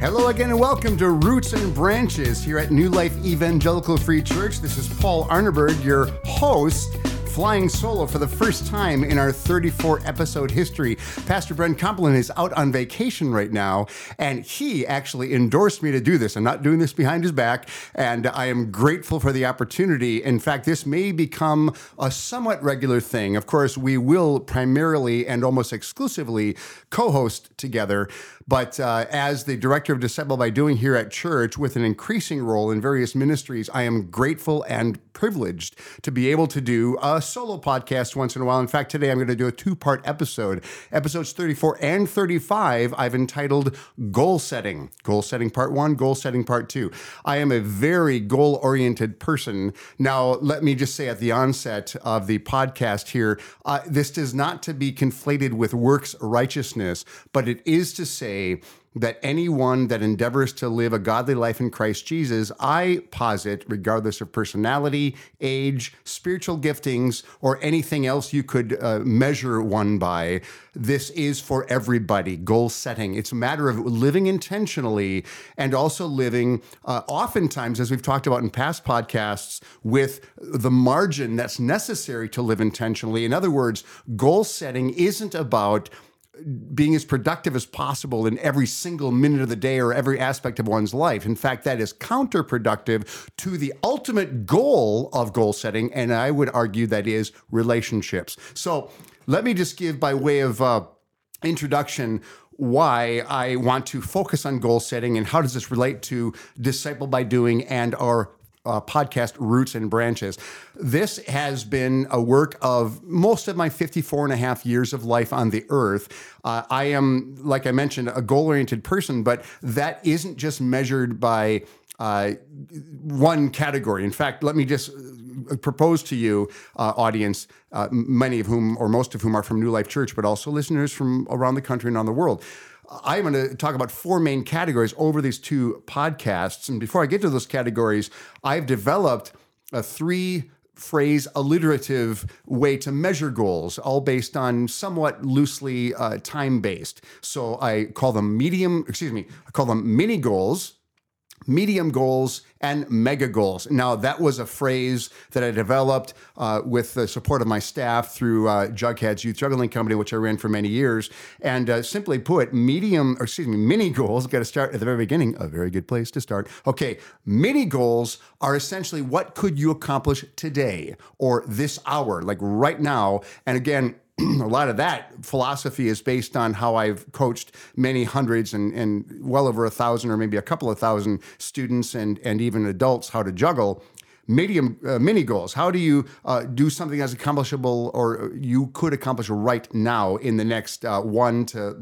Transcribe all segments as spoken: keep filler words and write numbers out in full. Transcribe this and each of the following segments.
Hello again and welcome to Roots and Branches here at New Life Evangelical Free Church. This is Paul Arneberg, your host, flying solo for the first time in our thirty-four episode history. Pastor Brent Koppelan is out on vacation right now, and he actually endorsed me to do this. I'm not doing this behind his back, and I am grateful for the opportunity. In fact, this may become a somewhat regular thing. Of course, we will primarily and almost exclusively co-host together. But uh, as the director of Disciple by Doing here at church, with an increasing role in various ministries, I am grateful and privileged to be able to do a solo podcast once in a while. In fact, today I'm going to do a two-part episode. Episodes thirty-four and thirty-five, I've entitled Goal Setting. Goal Setting Part one, Goal Setting Part two. I am a very goal-oriented person. Now, let me just say at the onset of the podcast here, uh, this is not to be conflated with works righteousness, but it is to say that anyone that endeavors to live a godly life in Christ Jesus, I posit, regardless of personality, age, spiritual giftings, or anything else you could uh, measure one by, this is for everybody, goal setting. It's a matter of living intentionally and also living, uh, oftentimes, as we've talked about in past podcasts, with the margin that's necessary to live intentionally. In other words, goal setting isn't about being as productive as possible in every single minute of the day or every aspect of one's life. In fact, that is counterproductive to the ultimate goal of goal setting, and I would argue that is relationships. So let me just give, by way of uh, introduction, why I want to focus on goal setting and how does this relate to Disciple by Doing and our Uh, podcast Roots and Branches. This has been a work of most of my fifty-four and a half years of life on the earth. Uh, I am, like I mentioned, a goal-oriented person, but that isn't just measured by uh, one category. In fact, let me just propose to you, uh, audience, uh, many of whom or most of whom are from New Life Church, but also listeners from around the country and around the world. I'm going to talk about four main categories over these two podcasts. And before I get to those categories, I've developed a three phrase alliterative way to measure goals, all based on somewhat loosely uh, time-based. So I call them medium, excuse me, I call them mini goals, medium goals, and mega goals. Now, that was a phrase that I developed uh, with the support of my staff through uh, Jughead's Youth Juggling Company, which I ran for many years. And uh, simply put, medium, or excuse me, mini goals, got to start at the very beginning, a very good place to start. Okay, mini goals are essentially what could you accomplish today or this hour, like right now. And again, a lot of that philosophy is based on how I've coached many hundreds and, and well over a thousand or maybe a couple of thousand students and, and even adults how to juggle. Medium uh, mini goals. How do you uh, do something that's accomplishable or you could accomplish right now in the next uh, one to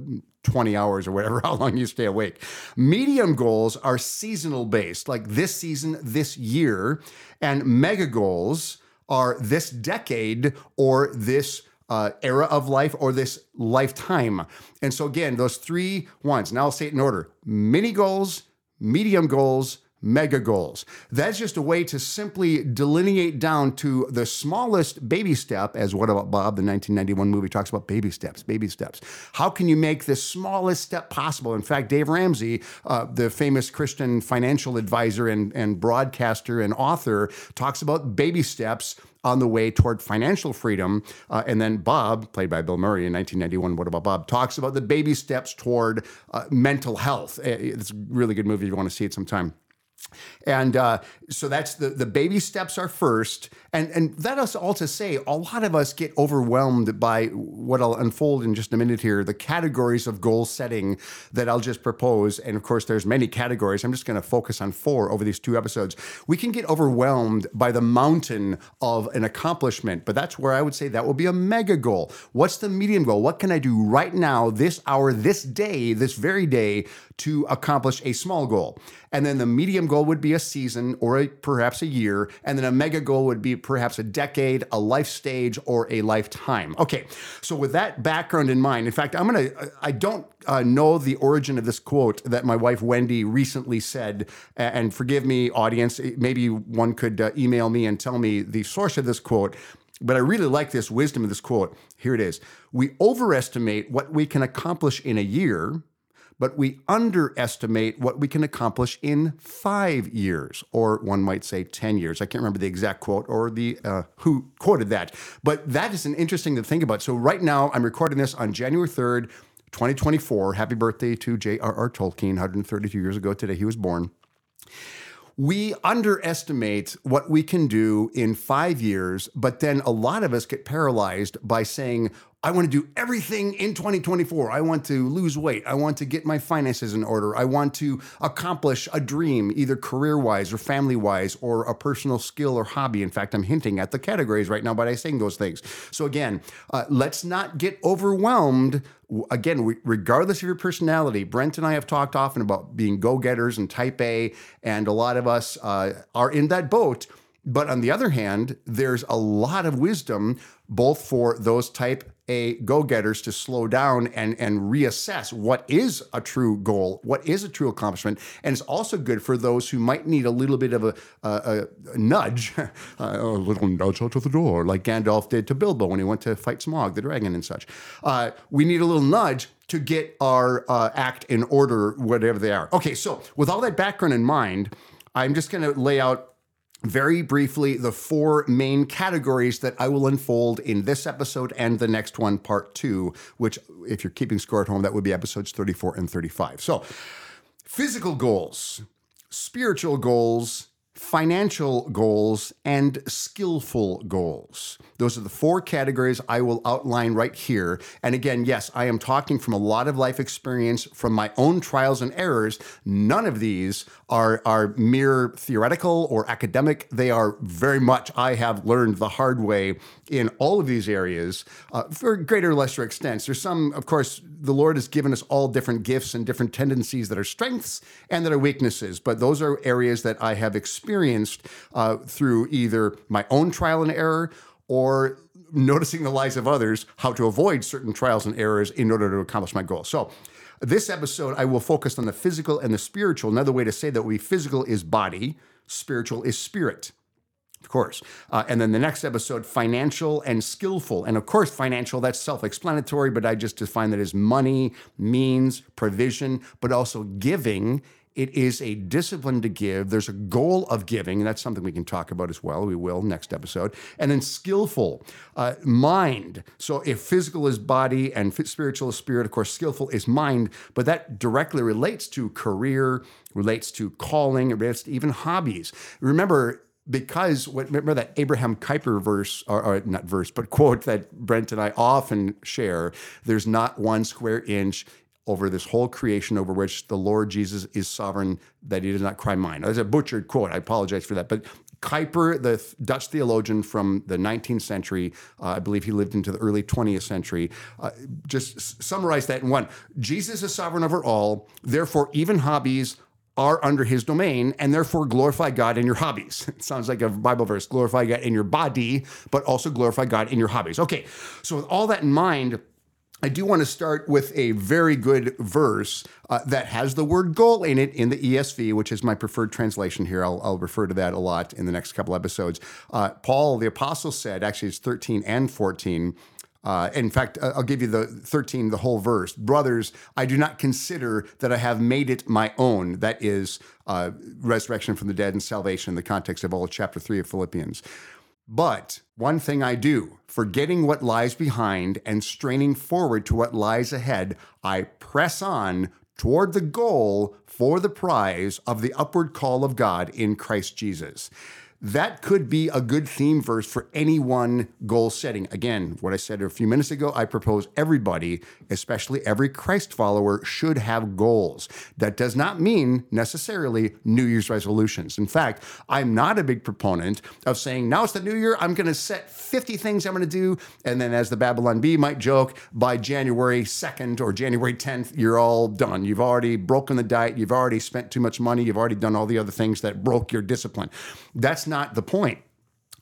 twenty hours or whatever, how long you stay awake. Medium goals are seasonal based, like this season, this year, and mega goals are this decade or this Uh, era of life or this lifetime. And so again, those three ones, now I'll say it in order, mini goals, medium goals, mega goals. That's just a way to simply delineate down to the smallest baby step, as What About Bob, the nineteen ninety-one movie talks about baby steps, baby steps. How can you make the smallest step possible? In fact, Dave Ramsey, uh, the famous Christian financial advisor and, and broadcaster and author, talks about baby steps on the way toward financial freedom. Uh, and then Bob, played by Bill Murray in nineteen ninety-one, What About Bob, talks about the baby steps toward uh, mental health. It's a really good movie if you want to see it sometime. And uh, so that's the, the baby steps are first. And, and that is all to say, a lot of us get overwhelmed by what I'll unfold in just a minute here, the categories of goal setting that I'll just propose. And of course, there's many categories. I'm just going to focus on four over these two episodes. We can get overwhelmed by the mountain of an accomplishment, but that's where I would say that will be a mega goal. What's the medium goal? What can I do right now, this hour, this day, this very day to accomplish a small goal? And then the medium goal would be a season or a, perhaps a year, and then a mega goal would be perhaps a decade, a life stage, or a lifetime. Okay, so with that background in mind, in fact, I'm gonna, I don't uh, know the origin of this quote that my wife Wendy recently said, and forgive me, audience, maybe one could uh, email me and tell me the source of this quote, but I really like this wisdom of this quote. Here it is. We overestimate what we can accomplish in a year, but we underestimate what we can accomplish in five years, or one might say ten years. I can't remember the exact quote or the uh, who quoted that, but that is an interesting to think about. So right now, I'm recording this on January third, twenty twenty-four. Happy birthday to J R R. Tolkien, one hundred thirty-two years ago today he was born. We underestimate what we can do in five years, but then a lot of us get paralyzed by saying, I want to do everything in twenty twenty-four. I want to lose weight. I want to get my finances in order. I want to accomplish a dream, either career-wise or family-wise or a personal skill or hobby. In fact, I'm hinting at the categories right now by saying those things. So again, uh, let's not get overwhelmed. Again, we, regardless of your personality, Brent and I have talked often about being go-getters and type A, and a lot of us uh, are in that boat. But on the other hand, there's a lot of wisdom both for those type A go-getters to slow down and, and reassess what is a true goal, what is a true accomplishment. And it's also good for those who might need a little bit of a, a, a nudge, a little nudge out of the door, like Gandalf did to Bilbo when he went to fight Smaug, the dragon and such. Uh, we need a little nudge to get our uh, act in order, whatever they are. Okay, so with all that background in mind, I'm just going to lay out very briefly the four main categories that I will unfold in this episode and the next one, part two, which if you're keeping score at home, that would be episodes thirty-four and thirty-five. So physical goals, spiritual goals, financial goals, and skillful goals. Those are the four categories I will outline right here. And again, yes, I am talking from a lot of life experience, from my own trials and errors. None of these are, are mere theoretical or academic. They are very much, I have learned the hard way in all of these areas, uh, for greater or lesser extents. There's some, of course, the Lord has given us all different gifts and different tendencies that are strengths and that are weaknesses, but those are areas that I have experienced experienced uh, through either my own trial and error or noticing the lies of others, how to avoid certain trials and errors in order to accomplish my goal. So this episode, I will focus on the physical and the spiritual. Another way to say that we physical is body, spiritual is spirit, of course. Uh, and then the next episode, financial and skillful. And of course, financial, that's self-explanatory, but I just define that as money, means, provision, but also giving. It is a discipline to give. There's a goal of giving, and that's something we can talk about as well. We will next episode. And then skillful, uh, mind. So if physical is body and spiritual is spirit, of course, skillful is mind, but that directly relates to career, relates to calling, relates to even hobbies. Remember, because remember that Abraham Kuyper verse, or, or not verse, but quote that Brent and I often share, there's not one square inch over this whole creation over which the Lord Jesus is sovereign, that he does not cry mine. That's a butchered quote. I apologize for that. But Kuyper, the Dutch theologian from the nineteenth century, uh, I believe he lived into the early twentieth century, uh, just summarized that in one. Jesus is sovereign over all, therefore even hobbies are under his domain, and therefore glorify God in your hobbies. It sounds like a Bible verse, glorify God in your body, but also glorify God in your hobbies. Okay, so with all that in mind, I do want to start with a very good verse uh, that has the word goal in it in the E S V, which is my preferred translation here. I'll, I'll refer to that a lot in the next couple episodes. Uh, Paul, the apostle, said, actually it's thirteen and fourteen. Uh, in fact, I'll give you the thirteen, the whole verse. Brothers, I do not consider that I have made it my own. That is uh, resurrection from the dead and salvation in the context of all of chapter three of Philippians. But one thing I do, forgetting what lies behind and straining forward to what lies ahead, I press on toward the goal for the prize of the upward call of God in Christ Jesus. That could be a good theme verse for any one goal setting. Again, what I said a few minutes ago, I propose everybody, especially every Christ follower, should have goals. That does not mean necessarily New Year's resolutions. In fact, I'm not a big proponent of saying, now it's the new year, I'm going to set fifty things I'm going to do. And then as the Babylon Bee might joke, by January second or January tenth, you're all done. You've already broken the diet. You've already spent too much money. You've already done all the other things that broke your discipline. That's not the point.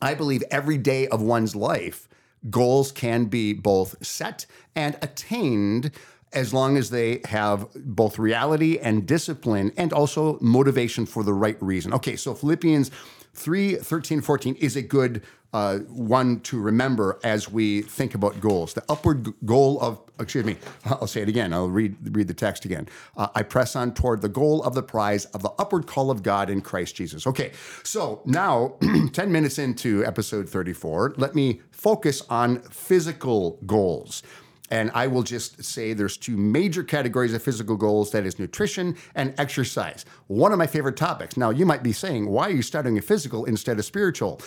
I believe every day of one's life, goals can be both set and attained as long as they have both reality and discipline and also motivation for the right reason. Okay, so Philippians three, thirteen, fourteen is a good uh, one to remember as we think about goals. The upward goal of, excuse me, I'll say it again. I'll read read the text again. Uh, I press on toward the goal of the prize of the upward call of God in Christ Jesus. Okay, so now ten minutes into episode thirty-four, let me focus on physical goals. And I will just say there's two major categories of physical goals, that is nutrition and exercise. One of my favorite topics. Now, you might be saying, why are you studying a physical instead of spiritual?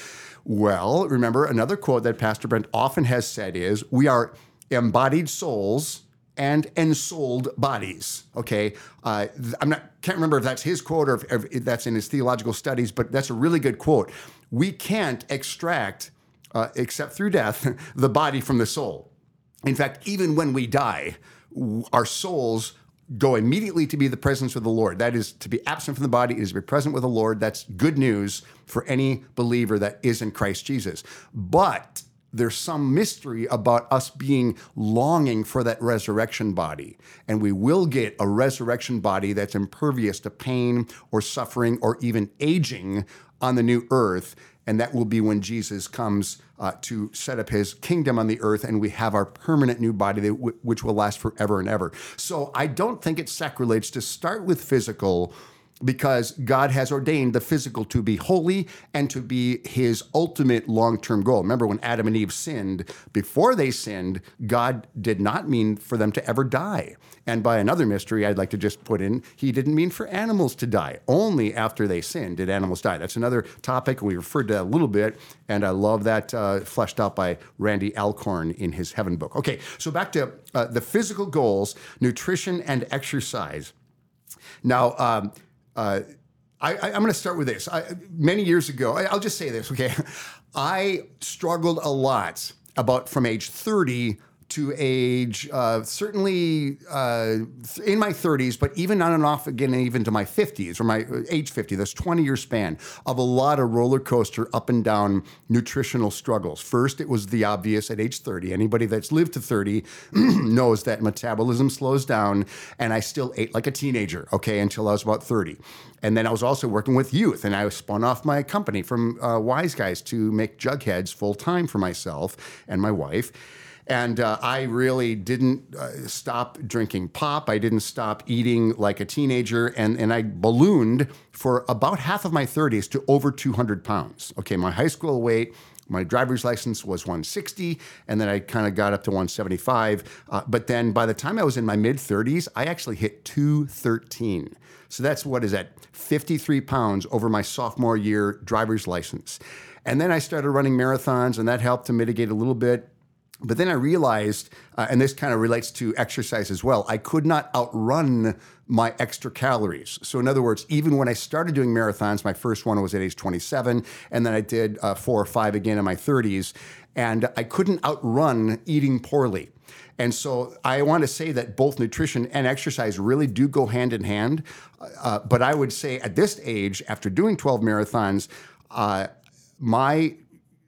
Well, remember another quote that Pastor Brent often has said is, we are embodied souls and ensouled bodies, okay? Uh, I'm not can't remember if that's his quote or if, if that's in his theological studies, but that's a really good quote. We can't extract, uh, except through death, the body from the soul. In fact, even when we die, our souls go immediately to be the presence of the Lord. That is, to be absent from the body is to be present with the Lord. That's good news for any believer that is in Christ Jesus. But there's some mystery about us being longing for that resurrection body. And we will get a resurrection body that's impervious to pain or suffering or even aging on the new earth. And that will be when Jesus comes uh, to set up his kingdom on the earth, and we have our permanent new body that w- which will last forever and ever. So I don't think it's sacrilege to start with physical, because God has ordained the physical to be holy and to be his ultimate long-term goal. Remember when Adam and Eve sinned, before they sinned, God did not mean for them to ever die. And by another mystery I'd like to just put in, he didn't mean for animals to die. Only after they sinned did animals die. That's another topic, and we referred to that a little bit, and I love that uh, fleshed out by Randy Alcorn in his Heaven book. Okay, so back to uh, the physical goals, nutrition and exercise. Now, um, uh, I, I, I'm going to start with this. I, many years ago, I, I'll just say this, okay? I struggled a lot about from age thirty to age, uh, certainly uh, in my thirties, but even on and off again, and even to my fifties or my age fifty, this twenty-year span of a lot of roller coaster up and down nutritional struggles. First, it was the obvious at age thirty. Anybody that's lived to thirty knows that metabolism slows down, and I still ate like a teenager, okay, until I was about thirty. And then I was also working with youth, and I spun off my company from uh, Wise Guys to make Jughead's full-time for myself and my wife. And uh, I really didn't uh, stop drinking pop. I didn't stop eating like a teenager. And, and I ballooned for about half of my thirties to over two hundred pounds. Okay, my high school weight, my driver's license was one sixty, and then I kind of got up to one seventy-five. Uh, but then by the time I was in my mid-thirties, I actually hit two thirteen. So that's, what is that, fifty-three pounds over my sophomore year driver's license. And then I started running marathons, and that helped to mitigate a little bit. But then I realized, uh, and this kind of relates to exercise as well, I could not outrun my extra calories. So in other words, even when I started doing marathons, my first one was at age twenty-seven, and then I did uh, four or five again in my thirties, and I couldn't outrun eating poorly. And so I want to say that both nutrition and exercise really do go hand in hand. Uh, but I would say at this age, after doing twelve marathons, uh, my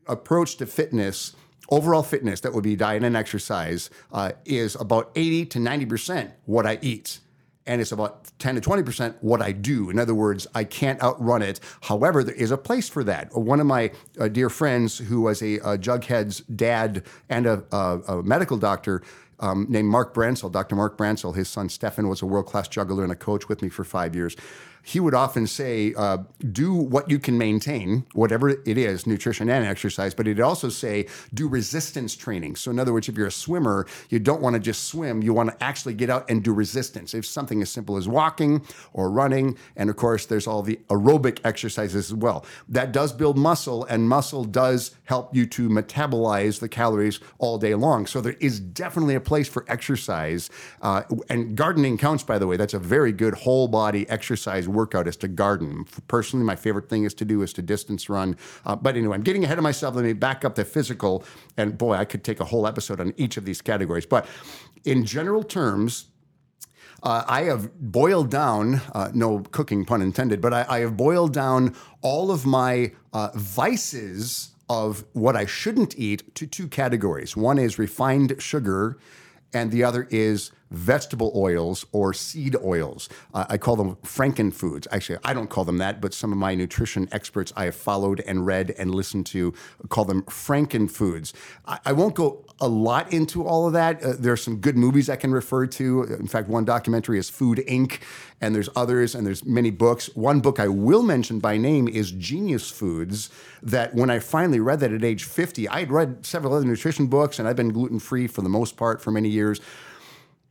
approach to fitness, overall fitness, that would be diet and exercise, uh, is about eighty to ninety percent what I eat. And it's about ten to twenty percent what I do. In other words, I can't outrun it. However, there is a place for that. One of my uh, dear friends who was a, a Jughead's dad and a, a, a medical doctor um, named Mark Bransell, Doctor Mark Bransell, his son Stefan was a world-class juggler and a coach with me for five years. He would often say, uh, do what you can maintain, whatever it is, nutrition and exercise, but he'd also say, do resistance training. So in other words, if you're a swimmer, you don't want to just swim. You want to actually get out and do resistance. If something as simple as walking or running, and of course, there's all the aerobic exercises as well. That does build muscle, and muscle does help you to metabolize the calories all day long. So there is definitely a place for exercise. Uh, and gardening counts, by the way. That's a very good whole body exercise workout, is to garden. Personally, my favorite thing is to do is to distance run. Uh, but anyway, I'm getting ahead of myself. Let me back up to physical. And boy, I could take a whole episode on each of these categories. But in general terms, uh, I have boiled down, uh, no cooking pun intended, but I, I have boiled down all of my uh, vices of what I shouldn't eat to two categories. One is refined sugar and the other is vegetable oils or seed oils. Uh, I call them Franken foods. Actually, I don't call them that, but some of my nutrition experts I have followed and read and listened to call them Franken foods. I, I won't go a lot into all of that. Uh, there are some good movies I can refer to. In fact, one documentary is Food Incorporated, and there's others, and there's many books. One book I will mention by name is Genius Foods, that when I finally read that at age fifty, I had read several other nutrition books, and I've been gluten-free for the most part for many years.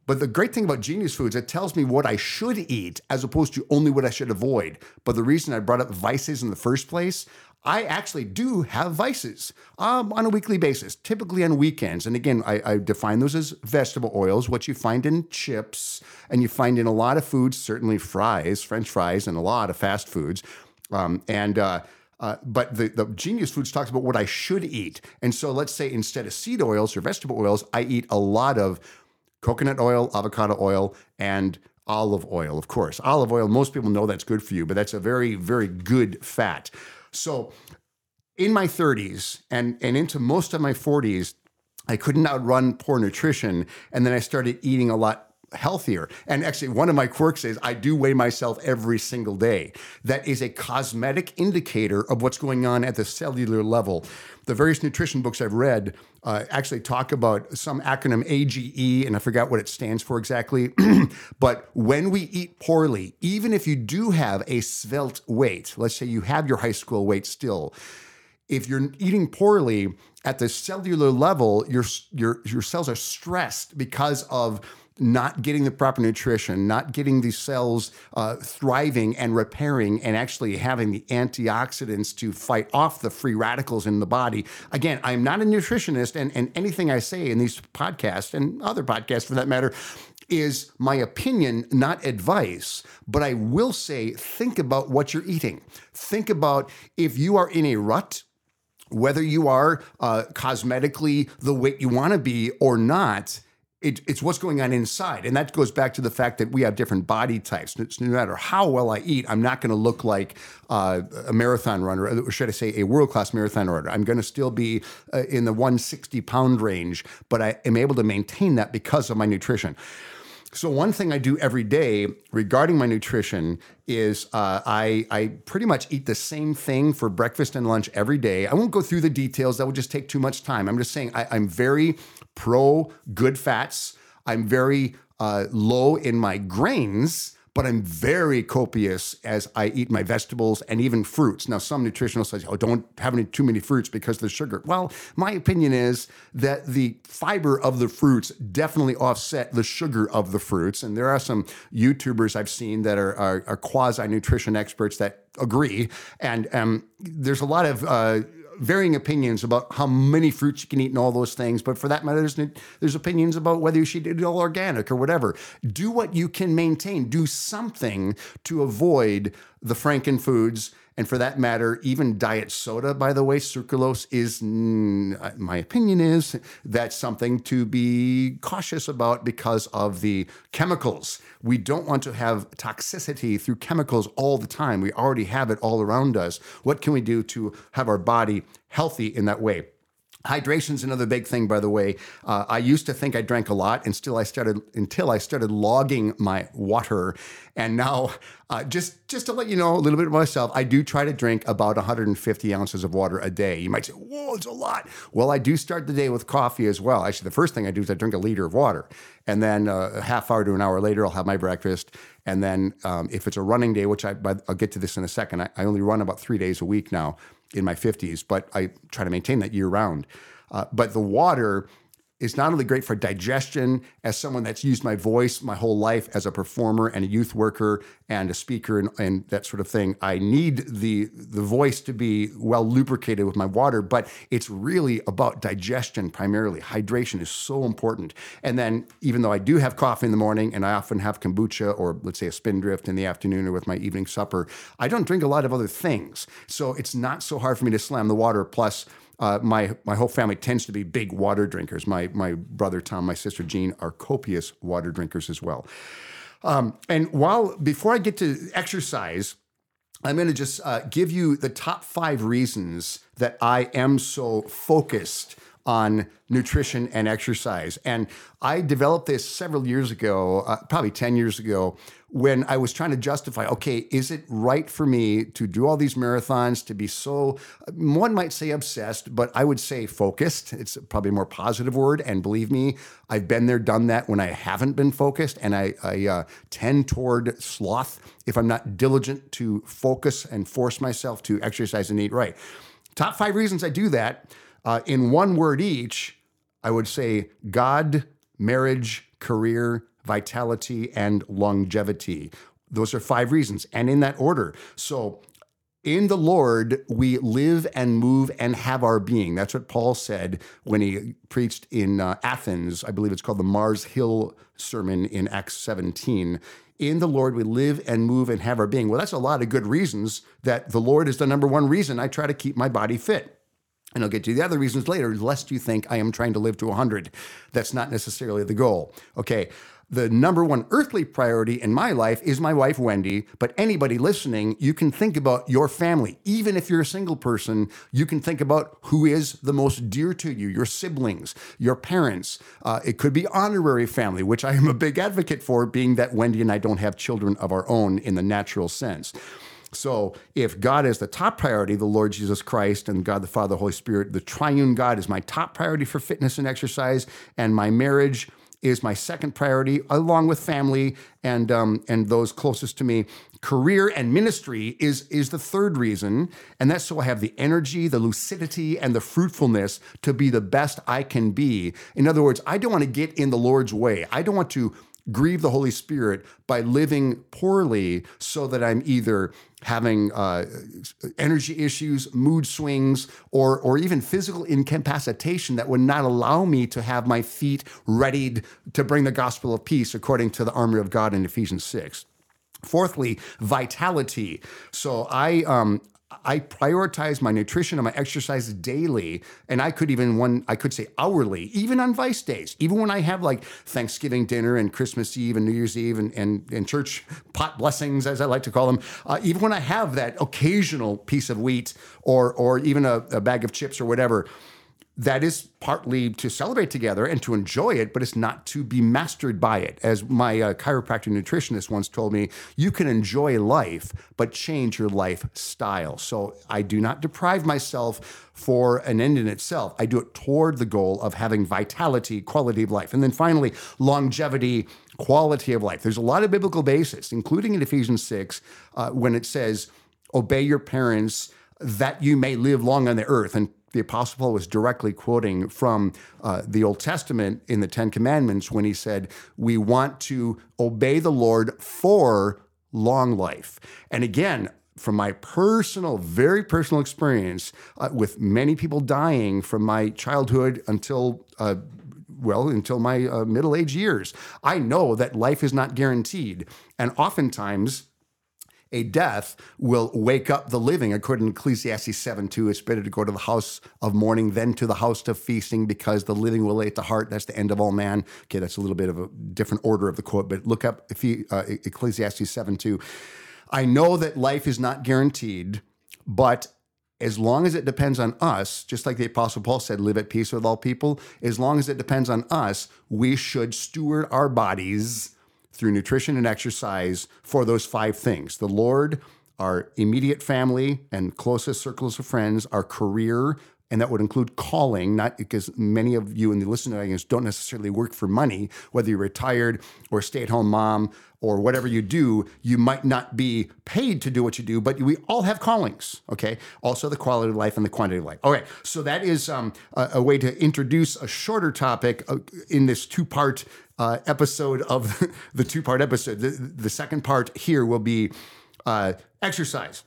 But the great thing about Genius Foods, it tells me what I should eat as opposed to only what I should avoid. But the reason I brought up vices in the first place, I actually do have vices um, on a weekly basis, typically on weekends. And again, I, I define those as vegetable oils, what you find in chips, and you find in a lot of foods, certainly fries, French fries, and a lot of fast foods. Um, and uh, uh, But the, the Genius Foods talks about what I should eat. And so let's say instead of seed oils or vegetable oils, I eat a lot of coconut oil, avocado oil, and olive oil, of course. Olive oil, most people know that's good for you, but that's a very, very good fat. So in my thirties and, and into most of my forties, I couldn't outrun poor nutrition. And then I started eating a lot healthier. And actually, one of my quirks is I do weigh myself every single day. That is a cosmetic indicator of what's going on at the cellular level. The various nutrition books I've read uh, actually talk about some acronym A G E, and I forgot what it stands for exactly. But when we eat poorly, even if you do have a svelte weight, let's say you have your high school weight still, if you're eating poorly at the cellular level, your, your, your cells are stressed because of not getting the proper nutrition, not getting the cells uh, thriving and repairing and actually having the antioxidants to fight off the free radicals in the body. Again, I'm not a nutritionist, and, and anything I say in these podcasts and other podcasts for that matter is my opinion, not advice. But I will say, think about what you're eating. Think about if you are in a rut, whether you are uh, cosmetically the weight you want to be or not. It, it's what's going on inside. And that goes back to the fact that we have different body types. It's no matter how well I eat, I'm not going to look like uh, a marathon runner, or should I say a world-class marathon runner. I'm going to still be uh, in the one hundred sixty pound range, but I am able to maintain that because of my nutrition. So one thing I do every day regarding my nutrition is uh, I, I pretty much eat the same thing for breakfast and lunch every day. I won't go through the details. That would just take too much time. I'm just saying I, I'm very pro good fats. I'm very uh, low in my grains, but I'm very copious as I eat my vegetables and even fruits. Now, some nutritionalists say, oh, don't have any too many fruits because there's sugar. Well, my opinion is that the fiber of the fruits definitely offset the sugar of the fruits. And there are some YouTubers I've seen that are, are, are quasi-nutrition experts that agree. And um, there's a lot of uh, varying opinions about how many fruits you can eat and all those things. But for that matter, there's, there's opinions about whether you should eat all organic or whatever. Do what you can maintain. Do something to avoid the Franken foods. And for that matter, even diet soda, by the way, sucralose is, my opinion is, that's something to be cautious about because of the chemicals. We don't want to have toxicity through chemicals all the time. We already have it all around us. What can we do to have our body healthy in that way? Hydration is another big thing, by the way. Uh, I used to think I drank a lot, and still I started until I started logging my water. And now, uh, just just to let you know a little bit about myself, I do try to drink about one hundred fifty ounces of water a day. You might say, "Whoa, it's a lot." Well, I do start the day with coffee as well. Actually, the first thing I do is I drink a liter of water, and then uh, a half hour to an hour later, I'll have my breakfast. And then, um, if it's a running day, which I I'll get to this in a second, I, I only run about three days a week now. In my fifties, but I try to maintain that year round. Uh, but the water is not only great for digestion, as someone that's used my voice my whole life as a performer and a youth worker and a speaker and, and that sort of thing, I need the, the voice to be well lubricated with my water, but it's really about digestion primarily. Hydration is so important. And then even though I do have coffee in the morning and I often have kombucha or let's say a Spindrift in the afternoon or with my evening supper, I don't drink a lot of other things. So it's not so hard for me to slam the water. Plus, Uh, my my whole family tends to be big water drinkers. My my brother Tom, my sister Jean are copious water drinkers as well. Um, and while before I get to exercise, I'm going to just uh, give you the top five reasons that I am so focused on nutrition and exercise. And I developed this several years ago, uh, probably ten years ago, when I was trying to justify, okay, is it right for me to do all these marathons, to be so, one might say obsessed, but I would say focused. It's probably a more positive word. And believe me, I've been there, done that when I haven't been focused. And I, I uh, tend toward sloth if I'm not diligent to focus and force myself to exercise and eat right. Top five reasons I do that. Uh, in one word each, I would say God, marriage, career, vitality, and longevity. Those are five reasons, and in that order. So in the Lord, we live and move and have our being. That's what Paul said when he preached in uh, Athens. I believe it's called the Mars Hill Sermon in Acts seventeen. In the Lord, we live and move and have our being. Well, that's a lot of good reasons that the Lord is the number one reason I try to keep my body fit. And I'll get to the other reasons later, lest you think I am trying to live to one hundred. That's not necessarily the goal. Okay, the number one earthly priority in my life is my wife, Wendy. But anybody listening, you can think about your family. Even if you're a single person, you can think about who is the most dear to you, your siblings, your parents. Uh, it could be honorary family, which I am a big advocate for, being that Wendy and I don't have children of our own in the natural sense. So if God is the top priority, the Lord Jesus Christ and God the Father, Holy Spirit, the triune God is my top priority for fitness and exercise, and my marriage is my second priority, along with family and um, and those closest to me. Career and ministry is, is the third reason, and that's so I have the energy, the lucidity, and the fruitfulness to be the best I can be. In other words, I don't want to get in the Lord's way. I don't want to grieve the Holy Spirit by living poorly so that I'm either having uh, energy issues, mood swings, or or even physical incapacitation that would not allow me to have my feet readied to bring the gospel of peace according to the armor of God in Ephesians six. Fourthly, vitality. So I... um. I prioritize my nutrition and my exercise daily, and I could even one I could say hourly, even on vice days, even when I have like Thanksgiving dinner and Christmas Eve and New Year's Eve and and, and church pot blessings, as I like to call them, uh, even when I have that occasional piece of wheat or or even a, a bag of chips or whatever. That is partly to celebrate together and to enjoy it, but it's not to be mastered by it. As my uh, chiropractic nutritionist once told me, you can enjoy life, but change your lifestyle. So I do not deprive myself for an end in itself. I do it toward the goal of having vitality, quality of life. And then finally, longevity, quality of life. There's a lot of biblical basis, including in Ephesians six, uh, when it says, obey your parents that you may live long on the earth. And the Apostle Paul was directly quoting from uh, the Old Testament in the Ten Commandments when he said, we want to obey the Lord for long life. And again, from my personal, very personal experience uh, with many people dying from my childhood until, uh, well, until my uh, middle age years, I know that life is not guaranteed. And oftentimes, a death will wake up the living. According to Ecclesiastes seven two, it's better to go to the house of mourning than to the house of feasting, because the living will lay at the heart. That's the end of all man. Okay, that's a little bit of a different order of the quote, but look up uh, Ecclesiastes seven two. I know that life is not guaranteed, but as long as it depends on us, just like the Apostle Paul said, live at peace with all people, as long as it depends on us, we should steward our bodies through nutrition and exercise for those five things: the Lord, our immediate family and closest circles of friends, our career, and that would include calling, not because many of you in the listening audience don't necessarily work for money, whether you're retired or stay-at-home mom or whatever you do, you might not be paid to do what you do, but we all have callings, okay? Also the quality of life and the quantity of life. All right, so that is um, a, a way to introduce a shorter topic uh, in this two-part uh, episode of the two-part episode. The, the second part here will be uh, exercise.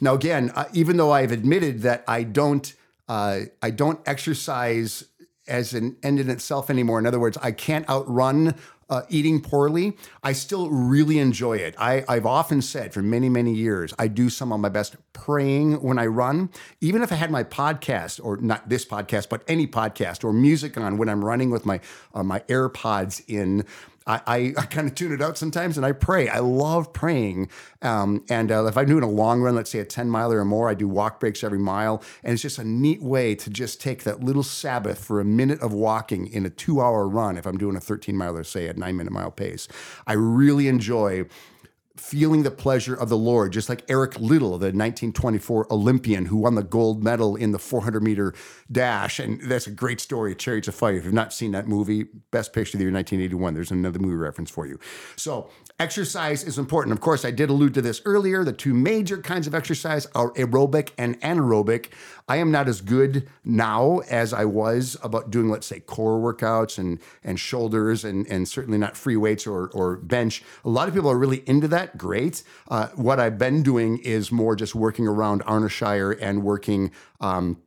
Now, again, uh, even though I've admitted that I don't Uh, I don't exercise as an end in itself anymore. In other words, I can't outrun uh, eating poorly. I still really enjoy it. I, I've often said for many, many years, I do some of my best praying when I run. Even if I had my podcast, or not this podcast, but any podcast or music on when I'm running with my uh, my AirPods in, I, I, I kind of tune it out sometimes, and I pray. I love praying. Um, and uh, if I'm doing a long run, let's say a ten miler or more, I do walk breaks every mile. And it's just a neat way to just take that little Sabbath for a minute of walking in a two hour run. If I'm doing a thirteen miler, say at nine minute mile pace, I really enjoy feeling the pleasure of the Lord, just like Eric Liddell, the nineteen twenty-four Olympian who won the gold medal in the four hundred meter dash. And that's a great story, Chariots of Fire. If you've not seen that movie, best picture of the year nineteen eighty-one. There's another movie reference for you. So exercise is important. Of course, I did allude to this earlier. The two major kinds of exercise are aerobic and anaerobic. I am not as good now as I was about doing, let's say, core workouts and, and shoulders and, and certainly not free weights or, or bench. A lot of people are really into that. Great. Uh, what I've been doing is more just working around Arnishire and working um,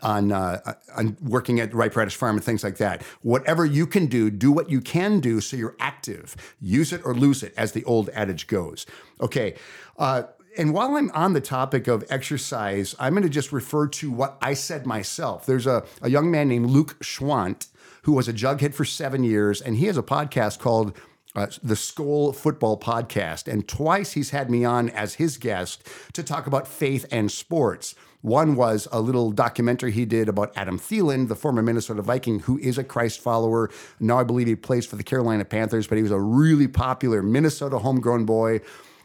on, uh, on working at Ripe Radish Farm and things like that. Whatever you can do, do what you can do so you're active. Use it or lose it, as the old adage goes. Okay. Uh, And while I'm on the topic of exercise, I'm going to just refer to what I said myself. There's a, a young man named Luke Schwant who was a Jughead for seven years, and he has a podcast called Uh, the Skoll Football Podcast, and twice he's had me on as his guest to talk about faith and sports. One was a little documentary he did about Adam Thielen, the former Minnesota Viking, who is a Christ follower. Now I believe he plays for the Carolina Panthers, but he was a really popular Minnesota homegrown boy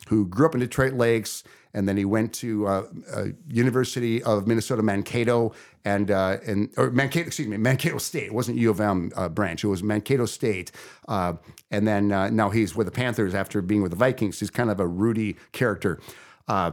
who grew up in Detroit Lakes, and then he went to uh, uh, University of Minnesota Mankato and uh, and or Mankato, excuse me, Mankato State. It wasn't U of M uh, branch. It was Mankato State. Uh, and then uh, now he's with the Panthers after being with the Vikings. He's kind of a Rudy character. Uh,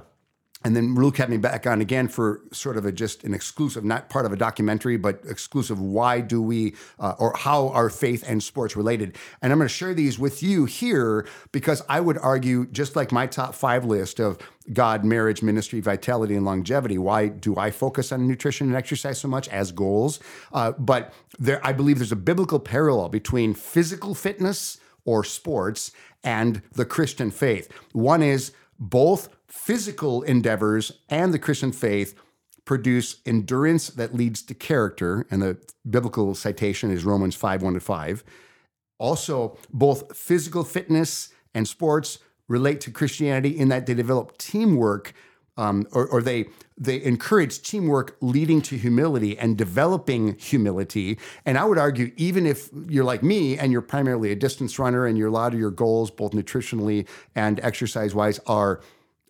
and then Luke had me back on again for sort of a just an exclusive, not part of a documentary, but exclusive. Why do we uh, or how are faith and sports related? And I'm going to share these with you here because I would argue, just like my top five list of God, marriage, ministry, vitality, and longevity. Why do I focus on nutrition and exercise so much as goals? Uh, but there, I believe there's a biblical parallel between physical fitness or sports and the Christian faith. One is both physical endeavors and the Christian faith produce endurance that leads to character. And the biblical citation is Romans five, one to five. Also, both physical fitness and sports relate to Christianity in that they develop teamwork, um, or, or they they encourage teamwork leading to humility and developing humility. And I would argue, even if you're like me and you're primarily a distance runner and you're, a lot of your goals, both nutritionally and exercise-wise, are,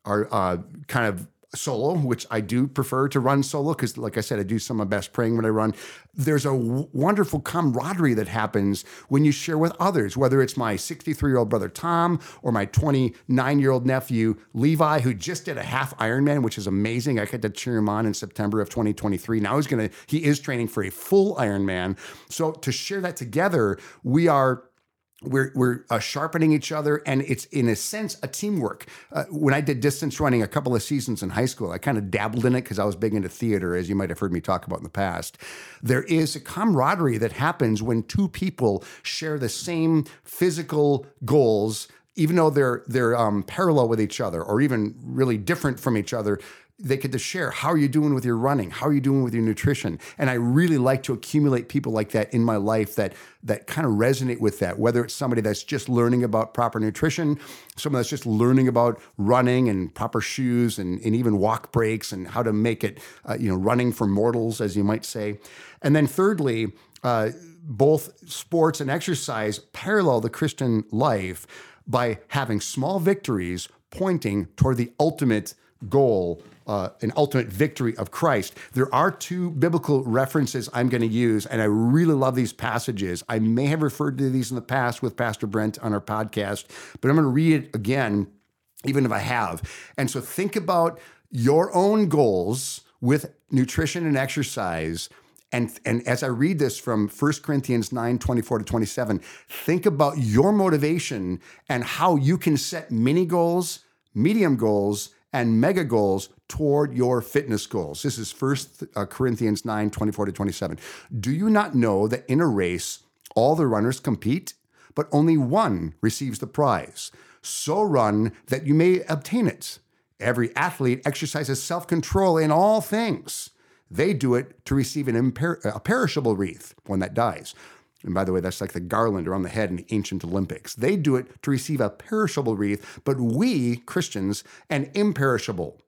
are uh, kind of solo, which I do prefer to run solo because, like I said, I do some of my best praying when I run. There's a w- wonderful camaraderie that happens when you share with others, whether it's my sixty-three-year-old brother Tom or my twenty-nine-year-old nephew Levi, who just did a half Ironman, which is amazing. I got to cheer him on in September of twenty twenty-three. Now he's gonna he is training for a full Ironman. So to share that together, we are. We're we're uh, sharpening each other, and it's, in a sense, a teamwork. Uh, when I did distance running a couple of seasons in high school, I kind of dabbled in it because I was big into theater, as you might have heard me talk about in the past. There is a camaraderie that happens when two people share the same physical goals, even though they're they're um, parallel with each other or even really different from each other. They could just share, how are you doing with your running? How are you doing with your nutrition? And I really like to accumulate people like that in my life that that kind of resonate with that, whether it's somebody that's just learning about proper nutrition, someone that's just learning about running and proper shoes and, and even walk breaks and how to make it, uh, you know, running for mortals, as you might say. And then thirdly, uh, both sports and exercise parallel the Christian life by having small victories pointing toward the ultimate goal, uh, an ultimate victory of Christ. There are two biblical references I'm going to use, and I really love these passages. I may have referred to these in the past with Pastor Brent on our podcast, but I'm going to read it again, even if I have. And so think about your own goals with nutrition and exercise. And, and as I read this from First Corinthians nine, twenty-four to twenty-seven, think about your motivation and how you can set mini goals, medium goals, and mega goals toward your fitness goals. This is First Corinthians nine, twenty-four to twenty-seven. Do you not know that in a race, all the runners compete, but only one receives the prize? So run that you may obtain it. Every athlete exercises self-control in all things. They do it to receive an imper- a perishable wreath, one that dies. And by the way, that's like the garland around the head in the ancient Olympics. They do it to receive a perishable wreath, but we, Christians, an imperishable.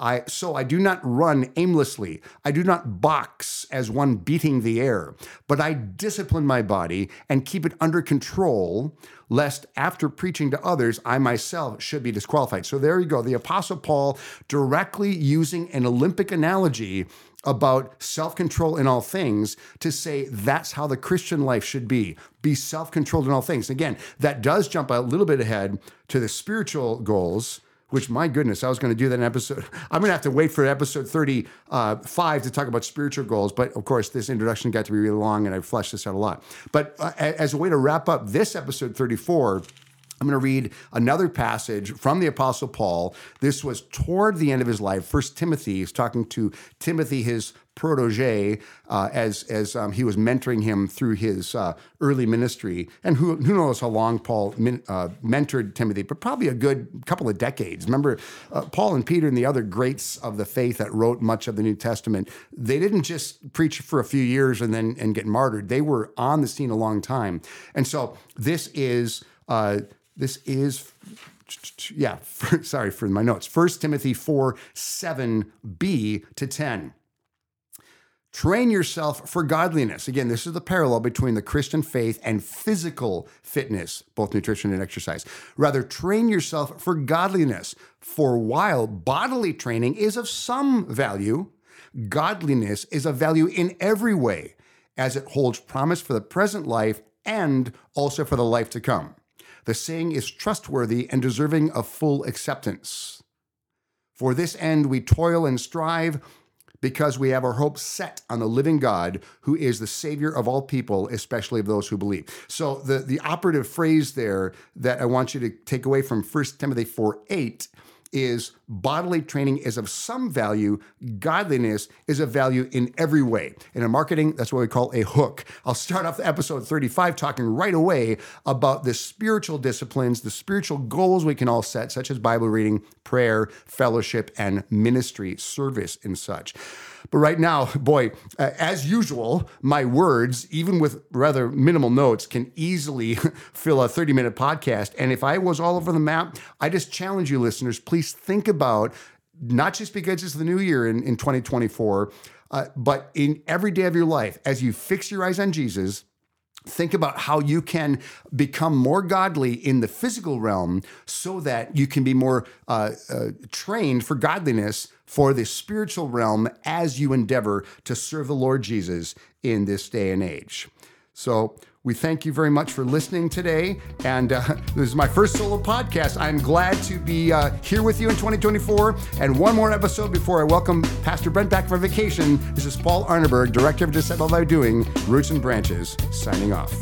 I, so I do not run aimlessly. I do not box as one beating the air, but I discipline my body and keep it under control, lest after preaching to others, I myself should be disqualified. So there you go. The Apostle Paul directly using an Olympic analogy about self-control in all things to say that's how the Christian life should be. Be self-controlled in all things. Again, that does jump a little bit ahead to the spiritual goals, which, my goodness, I was going to do that in episode. I'm going to have to wait for episode thirty-five to talk about spiritual goals. But, of course, this introduction got to be really long, and I fleshed this out a lot. But uh, as a way to wrap up this episode thirty-four, I'm going to read another passage from the Apostle Paul. This was toward the end of his life. First Timothy, he's talking to Timothy, his protege, uh, as as um, he was mentoring him through his uh, early ministry. And who who knows how long Paul min, uh, mentored Timothy, but probably a good couple of decades. Remember, uh, Paul and Peter and the other greats of the faith that wrote much of the New Testament, they didn't just preach for a few years and then and get martyred. They were on the scene a long time. And so this is... Uh, This is, yeah, for, sorry for my notes. First Timothy four, seven b to ten. Train yourself for godliness. Again, this is the parallel between the Christian faith and physical fitness, both nutrition and exercise. Rather, train yourself for godliness. For while bodily training is of some value, godliness is of value in every way, as it holds promise for the present life and also for the life to come. The saying is trustworthy and deserving of full acceptance. For this end we toil and strive, because we have our hope set on the living God, who is the Savior of all people, especially of those who believe. So the, the operative phrase there that I want you to take away from First Timothy four eight is bodily training is of some value. Godliness is of value in every way. And in marketing, that's what we call a hook. I'll start off episode thirty-five talking right away about the spiritual disciplines, the spiritual goals we can all set, such as Bible reading, prayer, fellowship, and ministry, service, and such. But right now, boy, uh, as usual, my words, even with rather minimal notes, can easily fill a thirty-minute podcast. And if I was all over the map, I just challenge you, listeners, please think about, not just because it's the new year in, in twenty twenty-four, uh, but in every day of your life, as you fix your eyes on Jesus, think about how you can become more godly in the physical realm so that you can be more uh, uh, trained for godliness for the spiritual realm as you endeavor to serve the Lord Jesus in this day and age. So we thank you very much for listening today. And uh, this is my first solo podcast. I'm glad to be uh, here with you in twenty twenty-four. And one more episode before I welcome Pastor Brent back from vacation. This is Paul Arneberg, Director of Disciple by Doing, Roots and Branches, signing off.